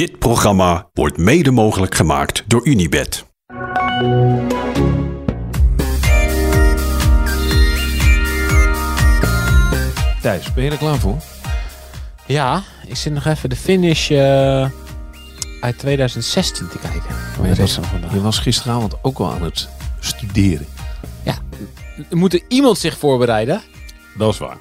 Dit programma wordt mede mogelijk gemaakt door Unibet. Thijs, ben je er klaar voor? Ja, ik zit nog even de finish uit 2016 te kijken. Oh, je was gisteravond ook al aan het studeren. Ja, moet er iemand zich voorbereiden? Dat is waar.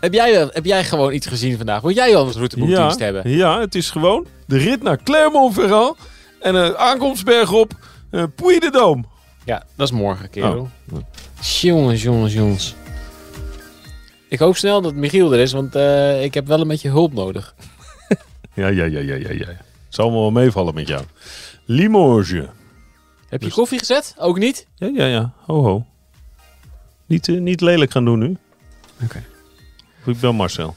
Heb jij gewoon iets gezien vandaag? Moet jij wel eens routeboekdienst hebben? Ja, het is gewoon de rit naar Clermont-Ferrand en een aankomstberg op Puy-de-Dôme. Ja, dat is morgen, kerel. Oh. Jongens. Ik hoop snel dat Michiel er is, want ik heb wel een beetje hulp nodig. Ja. Het zal allemaal wel meevallen met jou. Limoges. Heb je koffie gezet? Ook niet? Ja. Ho. Niet lelijk gaan doen nu. Oké. Ik bel Marcel.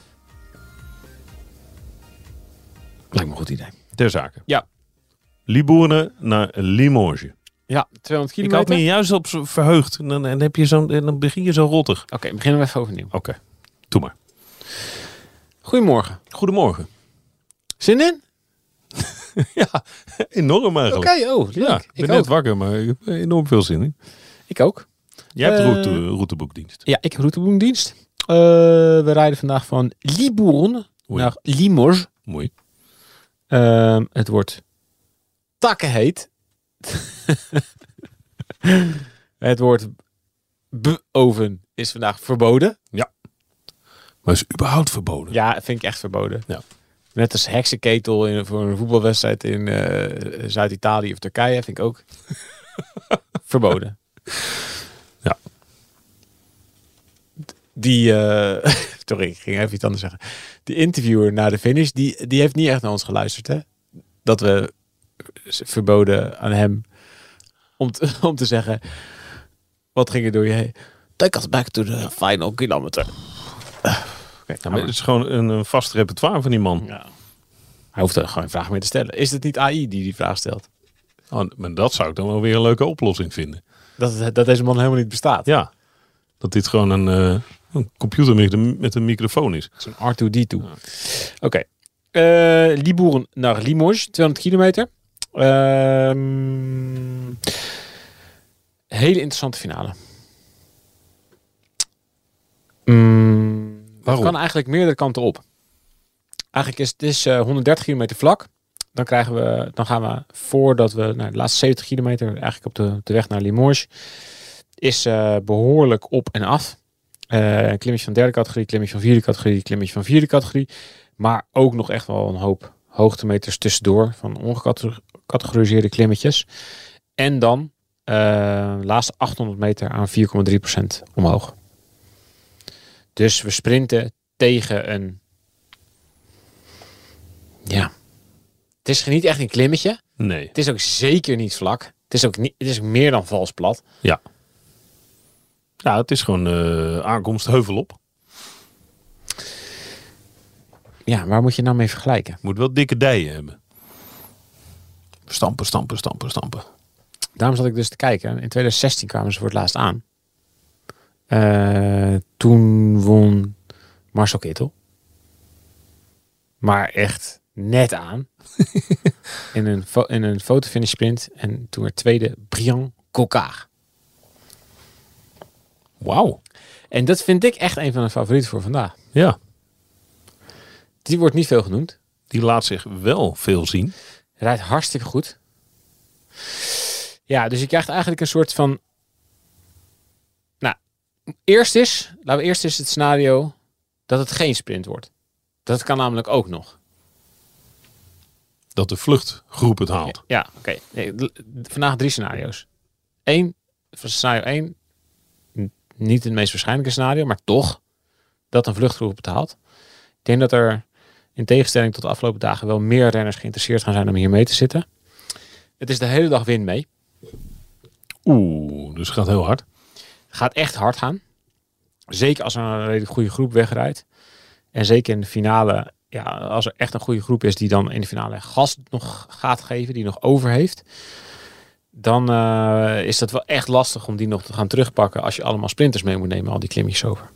Lijkt me een goed idee. Ter zake. Ja. Libourne naar Limoges. Ja, 200 kilometer. Ik had me juist op verheugd. Dan begin je zo rottig. Oké, beginnen we even overnieuw. Oké, doe maar. Goedemorgen. Zin in? Ja, enorm eigenlijk. Oké, ja, ik ben net wakker, maar ik heb enorm veel zin in. Ik ook. Jij hebt routeboekdienst. Ja, ik heb routeboekdienst. We rijden vandaag van Libourne naar Limoges. Mooi. Het wordt takkenheet. Het woord oven is vandaag verboden. Ja. Maar is überhaupt verboden? Ja, vind ik echt verboden. Ja. Net als heksenketel voor een voetbalwedstrijd in Zuid-Italië of Turkije vind ik ook verboden. Ja. Sorry, ik ging even iets anders zeggen. Die interviewer na de finish, die heeft niet echt naar ons geluisterd, hè? Dat we verboden aan hem om te zeggen, wat ging er door je heen? Take us back to the final kilometer. Kijk, het is gewoon een vast repertoire van die man. Ja. Hij hoeft er gewoon geen vraag meer te stellen. Is het niet AI die vraag stelt? Oh, maar dat zou ik dan wel weer een leuke oplossing vinden. Dat deze man helemaal niet bestaat. Ja, dat dit gewoon een computer met een microfoon is. Zo'n R2D2. Ja. Oké. Libourne naar Limoges, 200 kilometer. Hele interessante finale. Waarom? Het kan eigenlijk meerdere kanten op. Eigenlijk is het 130 kilometer vlak. Dan gaan we voordat we naar de laatste 70 kilometer, eigenlijk op de weg naar Limoges, is behoorlijk op en af. Klimmetje van derde categorie, klimmetje van vierde categorie. Maar ook nog echt wel een hoop hoogtemeters tussendoor van ongecategoriseerde klimmetjes. En dan laatste 800 meter aan 4,3% omhoog. Dus we sprinten tegen een... Ja. Het is niet echt een klimmetje. Nee. Het is ook zeker niet vlak. Het is meer dan vals plat. Ja. Nou, het is gewoon aankomst heuvel op. Ja, waar moet je nou mee vergelijken? Moet wel dikke dijen hebben. Stampen. Daarom zat ik dus te kijken. In 2016 kwamen ze voor het laatst aan. Toen won Marcel Kittel. Maar echt net aan. in een fotofinish sprint. En toen werd tweede Bryan Coquard. Wauw. En dat vind ik echt een van de favorieten voor vandaag. Ja. Die wordt niet veel genoemd. Die laat zich wel veel zien. Rijdt hartstikke goed. Ja, dus je krijgt eigenlijk een soort van... Nou, laten we eerst het scenario dat het geen sprint wordt. Dat kan namelijk ook nog. Dat de vluchtgroep het haalt. Ja, oké. Nee, vandaag 3 scenario's. Scenario 1, niet het meest waarschijnlijke scenario, maar toch dat een vluchtgroep het haalt. Ik denk dat er in tegenstelling tot de afgelopen dagen wel meer renners geïnteresseerd gaan zijn om hier mee te zitten. Het is de hele dag wind mee. Oeh, dus het gaat heel hard. Gaat echt hard gaan. Zeker als er een redelijk goede groep wegrijdt. En zeker in de finale, ja, als er echt een goede groep is die dan in de finale gas nog gaat geven, die nog over heeft. Dan is dat wel echt lastig om die nog te gaan terugpakken als je allemaal sprinters mee moet nemen, al die klimmetjes over.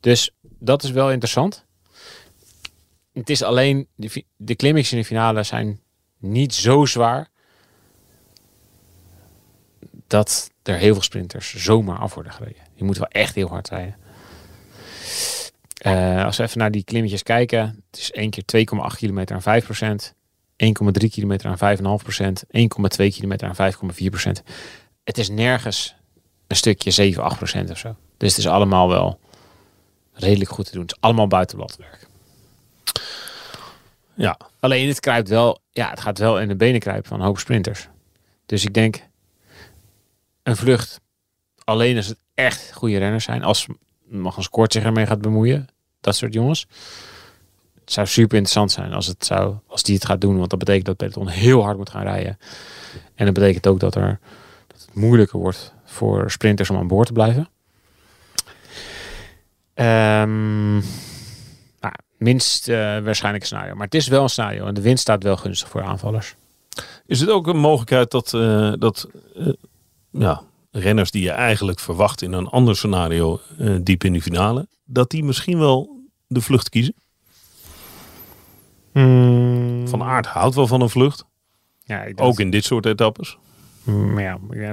Dus dat is wel interessant. Het is alleen, de clinics in de finale zijn niet zo zwaar dat er heel veel sprinters zomaar af worden gereden. Je moet wel echt heel hard rijden. Als we even naar die klimmetjes kijken. Het is 1 keer 2,8 kilometer aan 5%. 1,3 kilometer aan 5,5%. 1,2 kilometer aan 5,4%. Het is nergens een stukje 7-8% of zo. Dus het is allemaal wel redelijk goed te doen. Het is allemaal buitenbladwerk. Ja. Alleen het kruipt wel. Ja, het gaat wel in de benen kruipen van een hoop sprinters. Dus ik denk een vlucht. Alleen als het echt goede renners zijn. Als Magnus Kort zich ermee gaat bemoeien. Dat soort jongens. Het zou super interessant zijn als die het gaat doen. Want dat betekent dat peloton heel hard moet gaan rijden. En dat betekent ook dat het moeilijker wordt voor sprinters om aan boord te blijven. Minst waarschijnlijk een scenario. Maar het is wel een scenario. En de wind staat wel gunstig voor aanvallers. Is het ook een mogelijkheid dat renners die je eigenlijk verwacht in een ander scenario diep in de finale, dat die misschien wel de vlucht kiezen? Van Aert houdt wel van een vlucht. Ja, ook in dit soort etappes.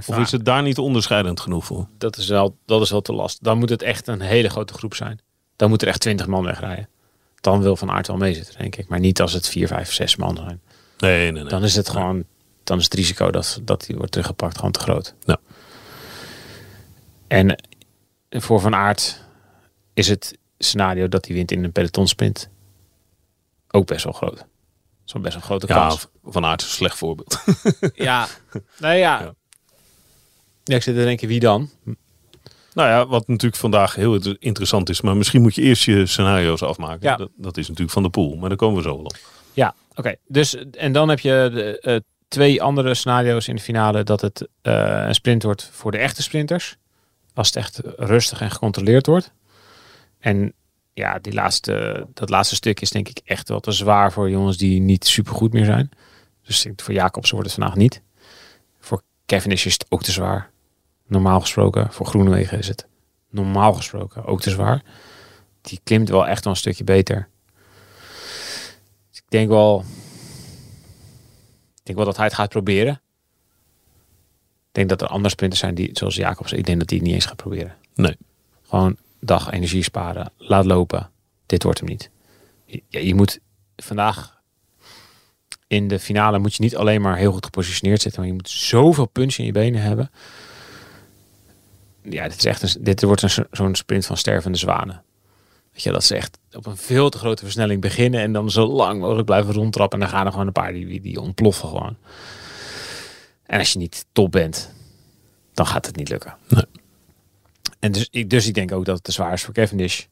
Of is het daar niet onderscheidend genoeg voor? Dat is wel te last. Dan moet het echt een hele grote groep zijn. Dan moet er echt 20 man wegrijden. Dan wil Van Aert wel meezitten, denk ik. Maar niet als het 4, 5, 6 man zijn. Nee. Dan is het gewoon. Dan is het risico dat die wordt teruggepakt gewoon te groot. Ja. En voor Van Aert is het scenario dat hij wint in een pelotonsprint ook best wel groot. Zo'n best wel grote kans. Van Aert is een slecht voorbeeld. Ja. Nou ja. Ja. Ik zit te denken, wie dan? Nou ja, wat natuurlijk vandaag heel interessant is. Maar misschien moet je eerst je scenario's afmaken. Ja. Dat is natuurlijk Van der Poel. Maar daar komen we zo wel op. Ja, oké. Dus, en dan heb je twee andere scenario's in de finale. Dat het een sprint wordt voor de echte sprinters. Als het echt rustig en gecontroleerd wordt. En ja, dat laatste stuk is denk ik echt wel te zwaar voor jongens die niet supergoed meer zijn. Dus voor Jacobsen wordt het vandaag niet. Voor Cavendish is het ook te zwaar. Normaal gesproken. Voor Groenewegen is het normaal gesproken ook te zwaar. Die klimt wel echt wel een stukje beter. Dus ik denk wel. Dat hij het gaat proberen. Ik denk dat er andere sprinters zijn die, zoals Jacobsen, ik denk dat die het niet eens gaat proberen. Nee. Gewoon dag energie sparen. Laat lopen. Dit wordt hem niet. Je moet vandaag in de finale moet je niet alleen maar heel goed gepositioneerd zitten. Maar je moet zoveel punch in je benen hebben. Ja, dit wordt zo'n sprint van stervende zwanen. Weet je, dat ze echt op een veel te grote versnelling beginnen en dan zo lang mogelijk blijven rondtrappen. En dan gaan er gewoon een paar die ontploffen gewoon. En als je niet top bent, dan gaat het niet lukken. Nee. En dus ik denk ook dat het te zwaar is voor Cavendish.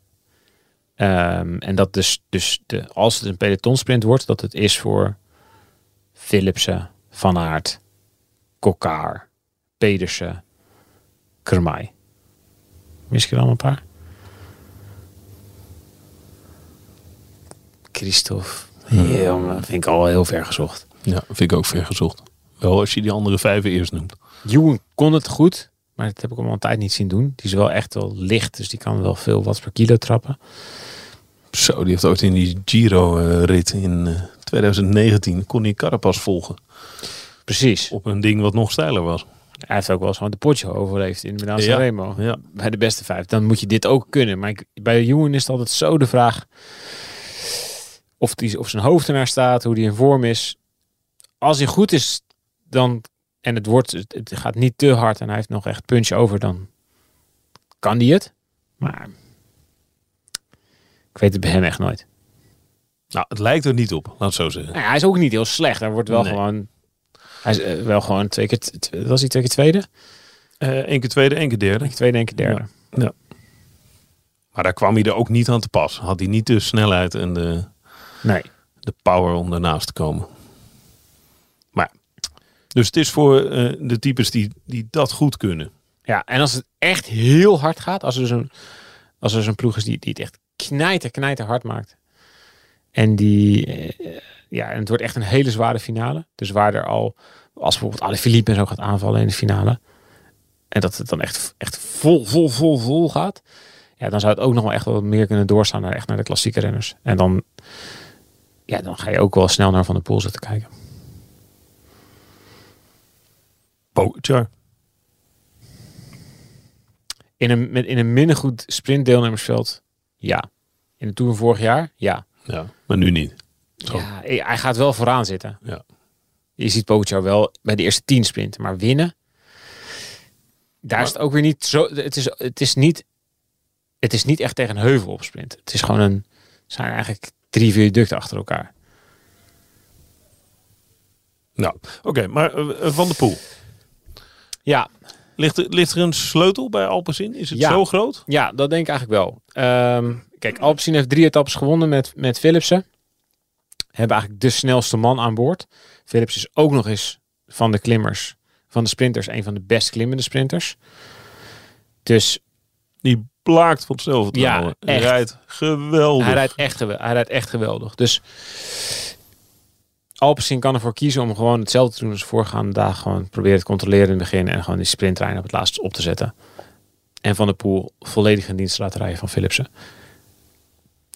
En dat dus als het een pelotonsprint wordt, dat het is voor Philipsen, Van Aert, Coquard, Pedersen, Girmay. Mis ik er allemaal een paar? Christophe. Jongen, vind ik al heel ver gezocht. Ja, vind ik ook ver gezocht. Wel als je die andere vijven eerst noemt. Ewan kon het goed, maar dat heb ik hem al een tijd niet zien doen. Die is wel echt wel licht, dus die kan wel veel wat per kilo trappen. Zo, die heeft ooit in die Giro-rit in 2019 kon hij Carapaz volgen. Precies. Op een ding wat nog steiler was. Hij heeft ook wel eens gewoon de potje overleefd in Milaan Sanremo. Ja. Bij de beste vijf. Dan moet je dit ook kunnen. Maar bij Ewan is het altijd zo de vraag of zijn hoofd ernaar staat, hoe die in vorm is. Als hij goed is, dan en het gaat niet te hard en hij heeft nog echt punch over, dan kan hij het. Maar ik weet het bij hem echt nooit. Nou, het lijkt er niet op, laat het zo zeggen. Nou, hij is ook niet heel slecht. Hij wordt wel gewoon. Hij is wel gewoon 2 keer... Was hij 2 keer tweede? 1 keer tweede, 1 keer derde. 1 keer tweede, 1 keer derde. Ja. Maar daar kwam hij er ook niet aan te pas. Had hij niet de snelheid en de power om daarnaast te komen. Maar dus het is voor de types die dat goed kunnen. Ja, en als het echt heel hard gaat, als er zo'n ploeg is die het echt knijter hard maakt. En die... en het wordt echt een hele zware finale. Dus waar er al, als bijvoorbeeld Alaphilippe en zo gaat aanvallen in de finale. En dat het dan echt vol gaat. Ja, dan zou het ook nog wel echt wat meer kunnen doorstaan naar de klassieke renners. En dan Ja, dan ga je ook wel snel naar Van der Poel zitten kijken. Pogačar. In een minder goed sprintdeelnemersveld, ja. In de Tour vorig jaar, ja. Ja, maar nu niet. Zo. Ja, hij gaat wel vooraan zitten. Ja. Je ziet Pogačar wel bij de eerste 10 sprinten, maar winnen. Daar is het ook weer niet zo. Het is niet echt tegen een heuvel op sprint. Het is gewoon zijn eigenlijk 3 viaducten achter elkaar. Nou, oké, maar Van der Poel. Ja. Ligt er een sleutel bij Alpecin? Is het zo groot? Ja, dat denk ik eigenlijk wel. Kijk, Alpecin heeft 3 etappes gewonnen met Philipsen. Hebben eigenlijk de snelste man aan boord. Philipsen is ook nog eens van de klimmers, van de sprinters, een van de best klimmende sprinters. Dus die blaakt van zelfvertrouwen. Ja, echt. Rijdt geweldig. Hij rijdt echt geweldig. Dus Alpecin kan ervoor kiezen om gewoon hetzelfde te doen als de voorgaande dagen. Gewoon proberen te controleren in het begin en gewoon die sprinttrein op het laatst op te zetten. En Van der Poel volledig in dienst laten rijden van Philipsen.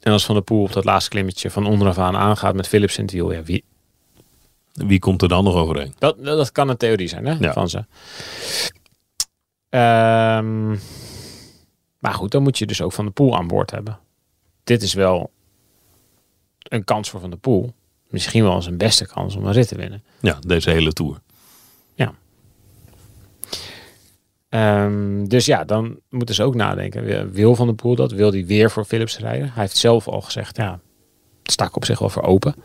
En als Van der Poel op dat laatste klimmetje van onderaf aan aangaat met Philipsen in het wiel, ja, wie komt er dan nog overheen? Dat kan een theorie zijn, hè? Ja. Van ze. Maar goed, dan moet je dus ook Van der Poel aan boord hebben. Dit is wel een kans voor Van der Poel. Misschien wel zijn beste kans om een rit te winnen. Ja, deze hele Tour. Ja. Dus ja, dan moeten ze ook nadenken. Wil Van der Poel dat? Wil hij weer voor Philips rijden? Hij heeft zelf al gezegd, ja, stak op zich wel voor open.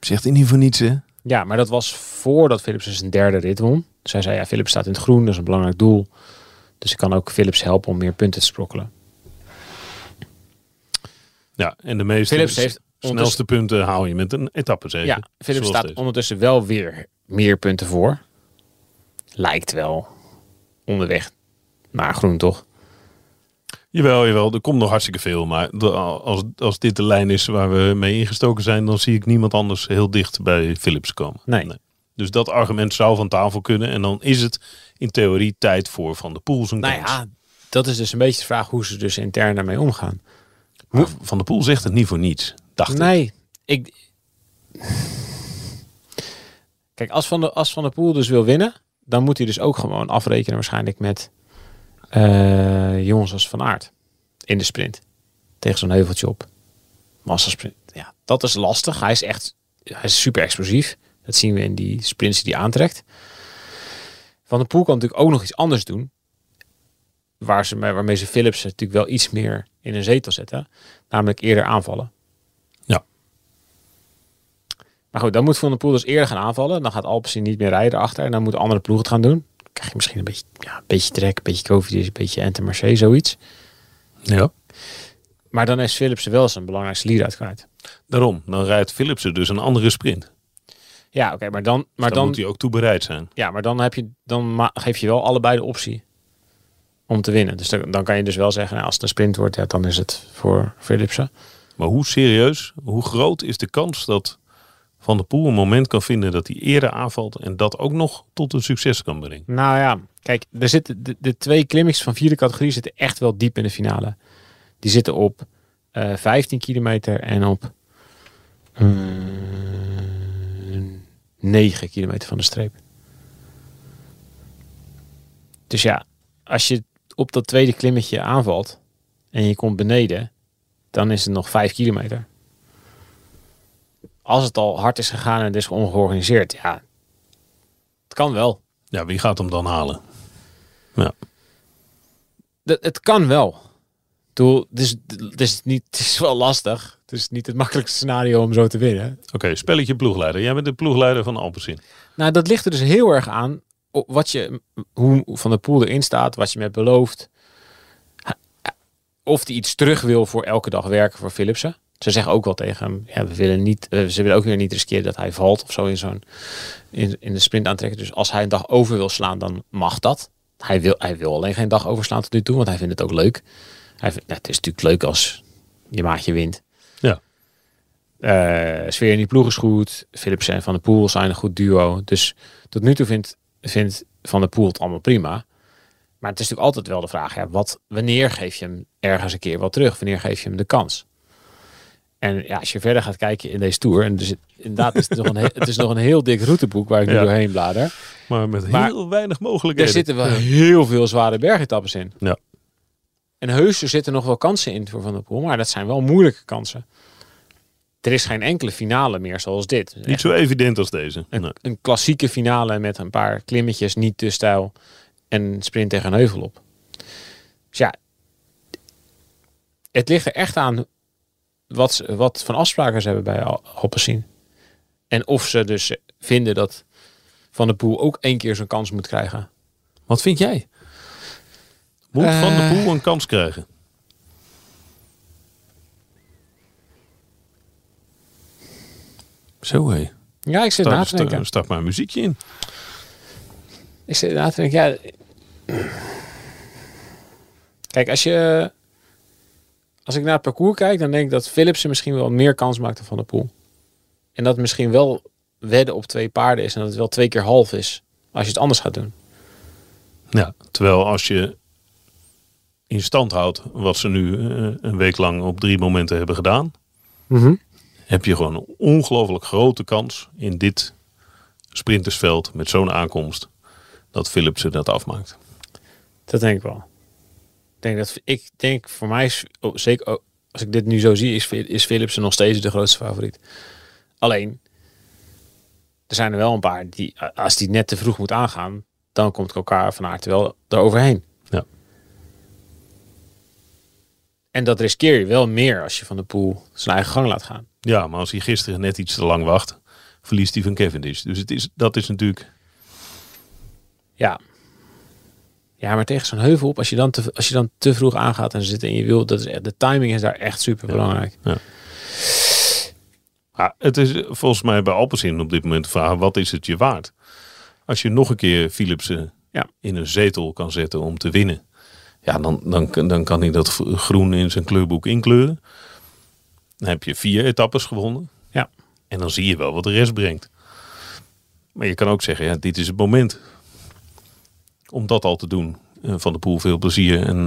Zegt hij niet voor niets, hè? Ja, maar dat was voordat Philips zijn derde rit won. Dus hij zei, ja, Philips staat in het groen, dat is een belangrijk doel. Dus ik kan ook Philips helpen om meer punten te sprokkelen. Ja, en de meeste snelste punten haal je met een etappezege. Ja, Philips staat ondertussen wel weer meer punten voor. Lijkt wel onderweg naar groen, toch? Jawel. Er komt nog hartstikke veel. Maar als dit de lijn is waar we mee ingestoken zijn, dan zie ik niemand anders heel dicht bij Philips komen. Nee. Dus dat argument zou van tafel kunnen. En dan is het in theorie tijd voor Van der Poel zijn kans. Ja, dat is dus een beetje de vraag hoe ze dus intern daarmee omgaan. Maar Van der Poel zegt het niet voor niets, dacht ik. Nee. Kijk, als Van der Poel dus wil winnen, dan moet hij dus ook gewoon afrekenen waarschijnlijk met jongens als Van Aert in de sprint. Tegen zo'n heuveltje op. Massasprint. Ja, dat is lastig. Hij is super explosief. Dat zien we in die sprints die hij aantrekt. Van der Poel kan natuurlijk ook nog iets anders doen. Waarmee ze Philipsen natuurlijk wel iets meer in een zetel zetten. Namelijk eerder aanvallen. Ja. Maar goed, dan moet Van der Poel dus eerder gaan aanvallen. Dan gaat Alpecin niet meer rijden erachter. En dan moeten andere ploegen het gaan doen. Dan krijg je misschien een beetje trek, een beetje Covid, een beetje Ente-Marché, zoiets. Ja. Maar dan is Philipsen wel zijn belangrijkste lead uit kwijt. Daarom, dan rijdt Philipsen dus een andere sprint. Ja, oké, maar dan... Maar dan moet hij ook toe bereid zijn. Ja, maar dan geef je wel allebei de optie om te winnen. Dus dan kan je dus wel zeggen, nou, als het een sprint wordt, ja, dan is het voor Philipsen. Maar hoe serieus, hoe groot is de kans dat Van der Poel een moment kan vinden dat hij eerder aanvalt en dat ook nog tot een succes kan brengen? Nou ja, kijk, er zitten de 2 klimmetjes van 4e categorie zitten echt wel diep in de finale. Die zitten op 15 kilometer en op 9 kilometer van de streep. Dus ja, als je op dat tweede klimmetje aanvalt en je komt beneden, dan is het nog 5 kilometer. Als het al hard is gegaan en het is ongeorganiseerd, ja, het kan wel. Ja, wie gaat hem dan halen? Ja. Het kan wel. Het is wel lastig. Het is niet het makkelijkste scenario om zo te winnen. Oké, spelletje ploegleider. Jij bent de ploegleider van Alpecin. Nou, dat ligt er dus heel erg aan hoe Van der Poel erin staat, wat je met belooft. Of hij iets terug wil voor elke dag werken voor Philipsen. Ze zeggen ook wel tegen hem, ja, ze willen ook weer niet riskeren dat hij valt of zo in de sprint aantrekken. Dus als hij een dag over wil slaan, dan mag dat. Hij wil alleen geen dag overslaan tot nu toe, want hij vindt het ook leuk. Het is natuurlijk leuk als je maatje wint. Ja. Sfeer in die ploeg is goed. Philipsen en Van der Poel zijn een goed duo. Dus tot nu toe vindt Van der Poel het allemaal prima. Maar het is natuurlijk altijd wel de vraag, ja, wanneer geef je hem ergens een keer wat terug? Wanneer geef je hem de kans? En ja, als je verder gaat kijken in deze Tour... en dus inderdaad, het is nog een heel dik routeboek waar ik nu doorheen blader. Maar met heel weinig mogelijkheden. Er zitten wel heel veel zware bergetappes in. Ja. En heus, er zitten nog wel kansen in voor Van der Poel. Maar dat zijn wel moeilijke kansen. Er is geen enkele finale meer zoals dit. Niet echt zo evident als deze. Een klassieke finale met een paar klimmetjes, niet te stijl. En sprint tegen een heuvel op. Dus ja, het ligt er echt aan wat van afspraken ze hebben bij Alpecin. En of ze dus vinden dat Van der Poel ook één keer zijn kans moet krijgen. Wat vind jij? Moet Van der Poel een kans krijgen? Zo hé. Ja, ik zit na te denken. Start maar een muziekje in. Ik zit na te denken, ja. Kijk, als ik naar het parcours kijk, dan denk ik dat Philipsen misschien wel meer kans maakt dan Van der Poel. En dat het misschien wel wedden op twee paarden is en dat het wel 2 keer half is als je het anders gaat doen. Ja, terwijl als je in stand houdt wat ze nu een week lang op 3 momenten hebben gedaan, heb je gewoon een ongelooflijk grote kans in dit sprintersveld met zo'n aankomst dat Philipsen dat afmaakt. Dat denk ik wel. Ik denk voor mij, zeker als ik dit nu zo zie, is Philipsen nog steeds de grootste favoriet. Alleen, er zijn er wel een paar die, als die net te vroeg moet aangaan, dan komt elkaar van Aert wel eroverheen. Ja. En dat riskeer je wel meer als je Van der Poel zijn eigen gang laat gaan. Ja, maar als hij gisteren net iets te lang wacht, verliest hij van Cavendish. Dus dat is natuurlijk... Ja. Ja, maar tegen zo'n heuvel op, als je dan te vroeg aangaat en ze zitten in je wiel, de timing is daar echt super belangrijk. Ja. Ja, het is volgens mij bij Alpecin op dit moment de vraag, wat is het je waard? Als je nog een keer Philipsen in een zetel kan zetten om te winnen, ja, dan kan hij dat groen in zijn kleurboek inkleuren. Dan heb je 4 etappes gewonnen. Ja. En dan zie je wel wat de rest brengt. Maar je kan ook zeggen, ja, dit is het moment om dat al te doen. Van der Poel, veel plezier. En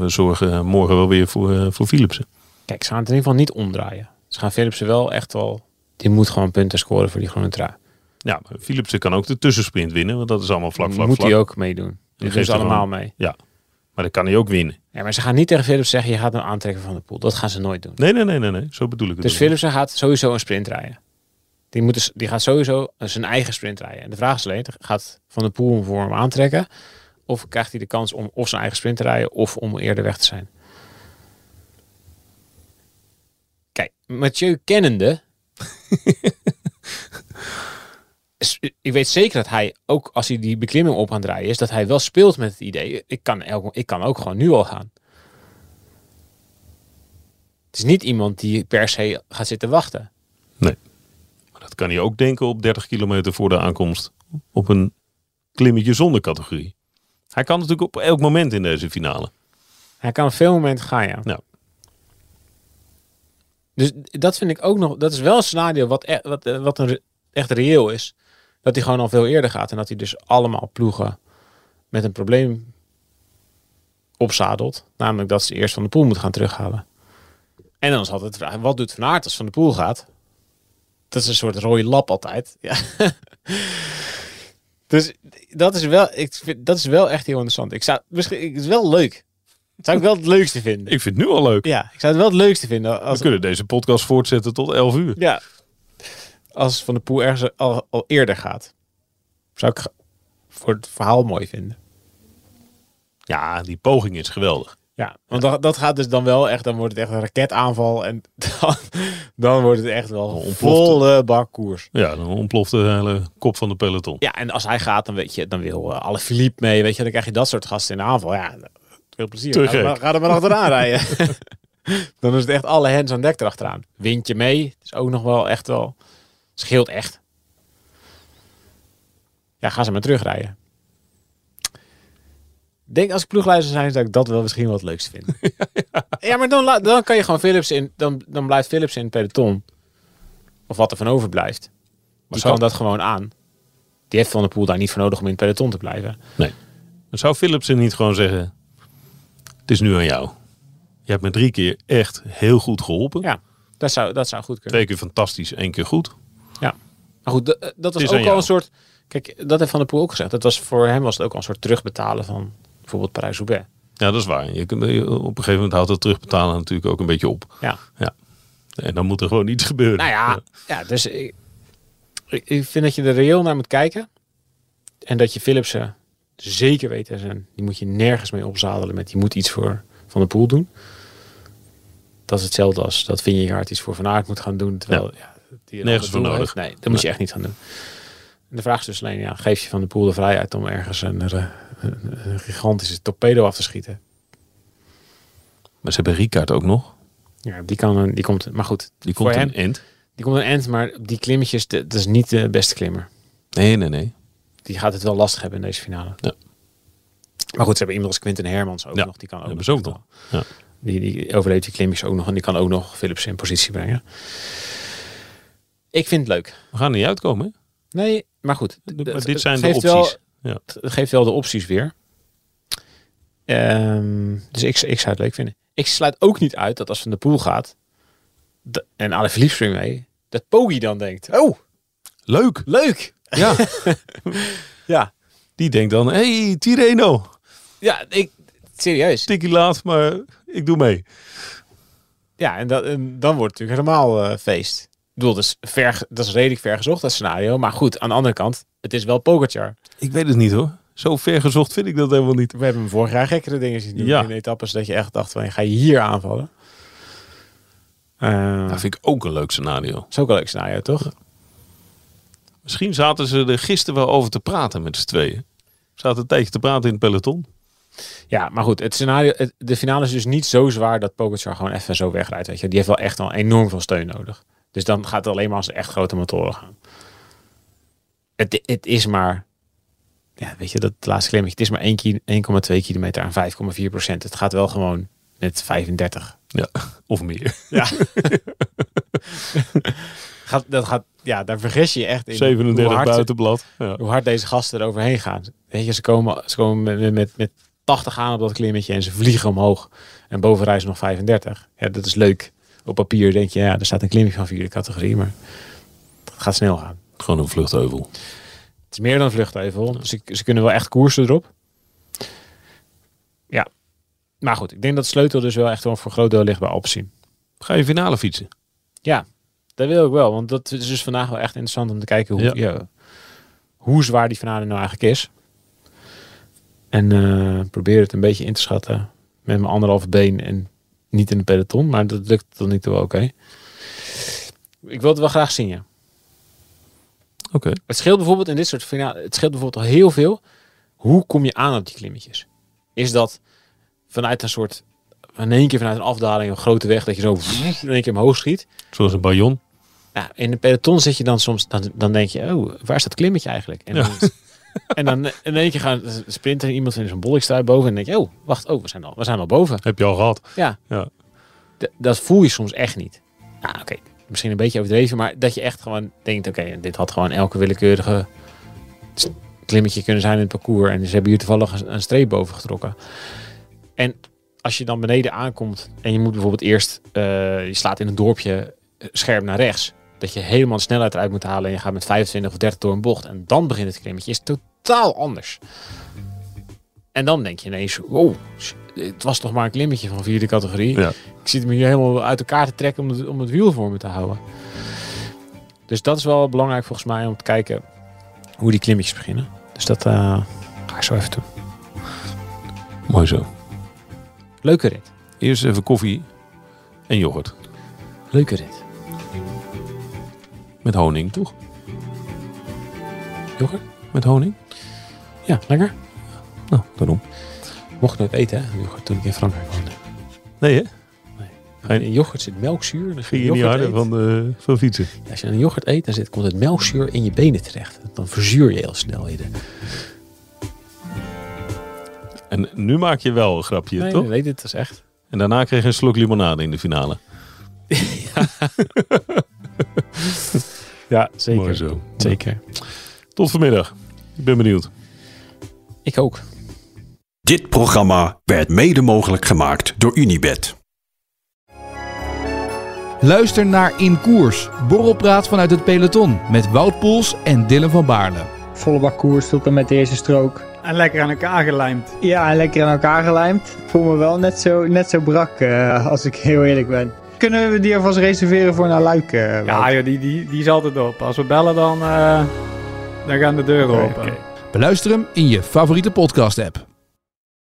we zorgen morgen wel weer voor Philipsen. Kijk, ze gaan het in ieder geval niet omdraaien. Ze gaan Philipsen wel echt wel... Die moet gewoon punten scoren voor die groene trui. Ja, maar Philipsen kan ook de tussensprint winnen. Want dat is allemaal vlak. Moet hij ook meedoen. Die geeft allemaal mee. Ja, maar dan kan hij ook winnen. Ja, maar ze gaan niet tegen Philipsen zeggen... Je gaat een aantrekker van de Poel. Dat gaan ze nooit doen. Nee. Zo bedoel ik het. Dus Philipsen gaat sowieso een sprint rijden. Die gaat sowieso zijn eigen sprint rijden. En de vraag is alleen, gaat Van der Poel voor hem aantrekken? Of krijgt hij de kans om of zijn eigen sprint te rijden of om eerder weg te zijn? Kijk, Mathieu kennende. Ik weet zeker dat hij, ook als hij die beklimming op aan het rijden is, dat hij wel speelt met het idee, ik kan ook gewoon nu al gaan. Het is niet iemand die per se gaat zitten wachten. Nee. Dat kan hij ook denken op 30 kilometer voor de aankomst. Op een klimmetje zonder categorie. Hij kan natuurlijk op elk moment in deze finale. Hij kan op veel momenten gaan, ja. Nou. Dus dat vind ik ook nog... Dat is wel een scenario wat echt reëel is. Dat hij gewoon al veel eerder gaat. En dat hij dus allemaal ploegen met een probleem opzadelt. Namelijk dat ze eerst Van der Poel moeten gaan terughalen. En dan is altijd de vraag, wat doet Van Aert als Van der Poel gaat? Dat is een soort rode lap altijd. Ja. Dus dat is wel echt heel interessant. Het is wel leuk. Dat zou ik wel het leukste vinden. Ik vind het nu al leuk. Ja, ik zou het wel het leukste vinden. We kunnen deze podcast voortzetten tot 11 uur. Ja. Als Van der Poel ergens al eerder gaat. Zou ik voor het verhaal mooi vinden. Ja, die poging is geweldig. Ja, want dat gaat dus dan wel echt... Dan wordt het echt een raketaanval. En dan wordt het echt wel een volle bak koers. Ja, dan ontploft de hele kop van de peloton. Ja, en als hij gaat, dan weet je... Dan wil Alaphilippe mee, weet je. Dan krijg je dat soort gasten in de aanval. Ja, veel plezier. Ga er maar achteraan rijden. Dan is het echt alle hands aan dek erachteraan. Wind je mee. Het is ook nog wel echt wel... Scheelt echt. Ja, ga ze maar terugrijden. Ik denk als ik ploegleider zijn, zou ik dat wel misschien wel het leukste vinden. Ja, maar dan kan je gewoon Philipsen in. Dan blijft Philipsen in het peloton. Of wat er van overblijft. Maar die kan dat gewoon aan. Die heeft Van der Poel daar niet voor nodig om in het peloton te blijven. Nee. Dan zou Philipsen niet gewoon zeggen: het is nu aan jou. Je hebt me 3 keer echt heel goed geholpen. Ja. Dat zou goed kunnen. 2 keer fantastisch, 1 keer goed. Ja, maar goed, dat was ook al een soort... Kijk, dat heeft Van der Poel ook gezegd. Voor hem was het ook al een soort terugbetalen van bijvoorbeeld Parijs-Roubaix. Ja, dat is waar. Je, op een gegeven moment houdt dat terugbetalen natuurlijk ook een beetje op. Ja. Ja. En dan moet er gewoon iets gebeuren. Nou ja, ja. Dus ik vind dat je er reëel naar moet kijken. En dat je Philipsen zeker weet te zijn. Die moet je nergens mee opzadelen met. Die moet iets voor Van der Poel doen. Dat is hetzelfde als dat Vingegaard iets voor Van Aert moet gaan doen. Terwijl die nergens voor nodig. Nee, dat moet je echt niet gaan doen. De vraag is dus alleen, geef je Van der Poel de vrijheid om ergens een gigantische torpedo af te schieten? Maar ze hebben Ricard ook nog. Ja, die komt. Maar goed, die komt een end. Die komt een end, maar die klimmetjes, dat is niet de beste klimmer. Nee. Die gaat het wel lastig hebben in deze finale. Ja. Maar goed, ze hebben iemand als Quinten Hermans ook nog. Die kan ook nog. Ja. Die overleeft die klimmetjes ook nog en die kan ook nog Philipsen in positie brengen. Ik vind het leuk. We gaan er niet uitkomen, hè? Nee, maar goed. Maar dit zijn de opties. Het geeft wel de opties weer. Dus ik zou het leuk vinden. Ik sluit ook niet uit dat als Van der Poel gaat... en Alaphilippe springt mee... dat Poggi dan denkt... Oh, leuk! Ja. Ja. Die denkt dan... Hey, Tirreno. Ja, serieus. Tikkie laat, maar ik doe mee. Ja, en dan wordt het natuurlijk helemaal feest. Ik bedoel, dat is redelijk ver gezocht, dat scenario. Maar goed, aan de andere kant, het is wel Pogačar. Ik weet het niet hoor. Zo ver gezocht vind ik dat helemaal niet. We hebben vorig jaar gekkere dingen zien doen in etappes. Dat je echt dacht, ga je hier aanvallen? Dat vind ik ook een leuk scenario. Dat is ook een leuk scenario, toch? Ja. Misschien zaten ze er gisteren wel over te praten met z'n tweeën. Ze zaten een tijdje te praten in het peloton. Ja, maar goed, het scenario, de finale is dus niet zo zwaar dat Pogačar gewoon even zo wegrijdt. Weet je. Die heeft wel echt al enorm veel steun nodig. Dus dan gaat het alleen maar als echt grote motoren gaan. Het is maar... Ja, weet je, dat laatste klimmetje. Het is maar 1,2 kilometer aan 5,4%. Het gaat wel gewoon met 35. Ja, of meer. Ja. Daar vergis je echt in. 37 buitenblad. Hoe hard deze gasten er overheen gaan. Weet je, ze komen met 80 aan op dat klimmetje en ze vliegen omhoog. En boven rijden nog 35. Ja, dat is leuk. Op papier denk je, er staat een klimmetje van 4e categorie, maar het gaat snel gaan. Gewoon een vluchtheuvel. Het is meer dan een vluchtheuvel. Ja. Ze kunnen wel echt koersen erop. Ja. Maar goed, ik denk dat de sleutel dus wel echt voor een groot deel ligt bij Alpecin. Ga je finale fietsen? Ja, dat wil ik wel. Want dat is dus vandaag wel echt interessant om te kijken hoe zwaar die finale nou eigenlijk is. En probeer het een beetje in te schatten met mijn anderhalve been en... Niet in de peloton, maar dat lukt tot nu toe wel oké. Ik wil het wel graag zien, ja. Oké. Het scheelt bijvoorbeeld in dit soort finale... Het scheelt bijvoorbeeld al heel veel. Hoe kom je aan op die klimmetjes? Is dat vanuit een soort... In één keer vanuit een afdaling, een grote weg... Dat je zo in één keer omhoog schiet. Zoals een baillon. Ja, in de peloton zit je dan soms... Dan denk je, waar is dat klimmetje eigenlijk? En dan... Ja. En dan in één keer gaan sprinten iemand in zo'n bolligstuit boven. En dan denk je, we zijn al boven. Heb je al gehad. Ja. Dat voel je soms echt niet. Nou, oké, misschien een beetje overdreven. Maar dat je echt gewoon denkt, dit had gewoon elke willekeurige klimmetje kunnen zijn in het parcours. En ze hebben hier toevallig een streep boven getrokken. En als je dan beneden aankomt. En je moet bijvoorbeeld eerst, je slaat in een dorpje scherp naar rechts. Dat je helemaal de snelheid eruit moet halen en je gaat met 25 of 30 door een bocht. En dan begint het klimmetje. Is totaal anders. En dan denk je ineens, wow, het was toch maar een klimmetje van 4e categorie. Ja. Ik zit me hier helemaal uit elkaar te trekken om het wiel voor me te houden. Dus dat is wel belangrijk volgens mij om te kijken hoe die klimmetjes beginnen. Dus dat ga ik zo even doen. Mooi zo. Leuke rit. Eerst even koffie en yoghurt. Leuke rit. Met honing, toch? Yoghurt? Met honing? Ja, lekker. Nou, daarom. Mocht ik nooit eten, hè? Yoghurt, toen ik in Frankrijk woonde. Nee, hè? Nee. In yoghurt zit melkzuur. Dan ging je niet harder van fietsen. Ja, als je een yoghurt eet, dan komt het melkzuur in je benen terecht. Dan verzuur je heel snel. En nu maak je wel een grapje, toch? Nee, dit is echt. En daarna kreeg je een slok limonade in de finale. Ja. Ja, zeker. Mooi zo. Zeker. Tot vanmiddag. Ik ben benieuwd. Ik ook. Dit programma werd mede mogelijk gemaakt door Unibet. Luister naar In Koers, borrelpraat vanuit het peloton met Wout Poels en Dylan van Baarle. Volle bak koers tot en met de eerste strook. En lekker aan elkaar gelijmd. Ja, en lekker aan elkaar gelijmd. Voel me wel net zo brak, als ik heel eerlijk ben. Kunnen we die alvast reserveren voor naar Luik? Ja, joh, die is altijd op. Als we bellen, dan gaan de deuren open. Okay. Beluister hem in je favoriete podcast-app.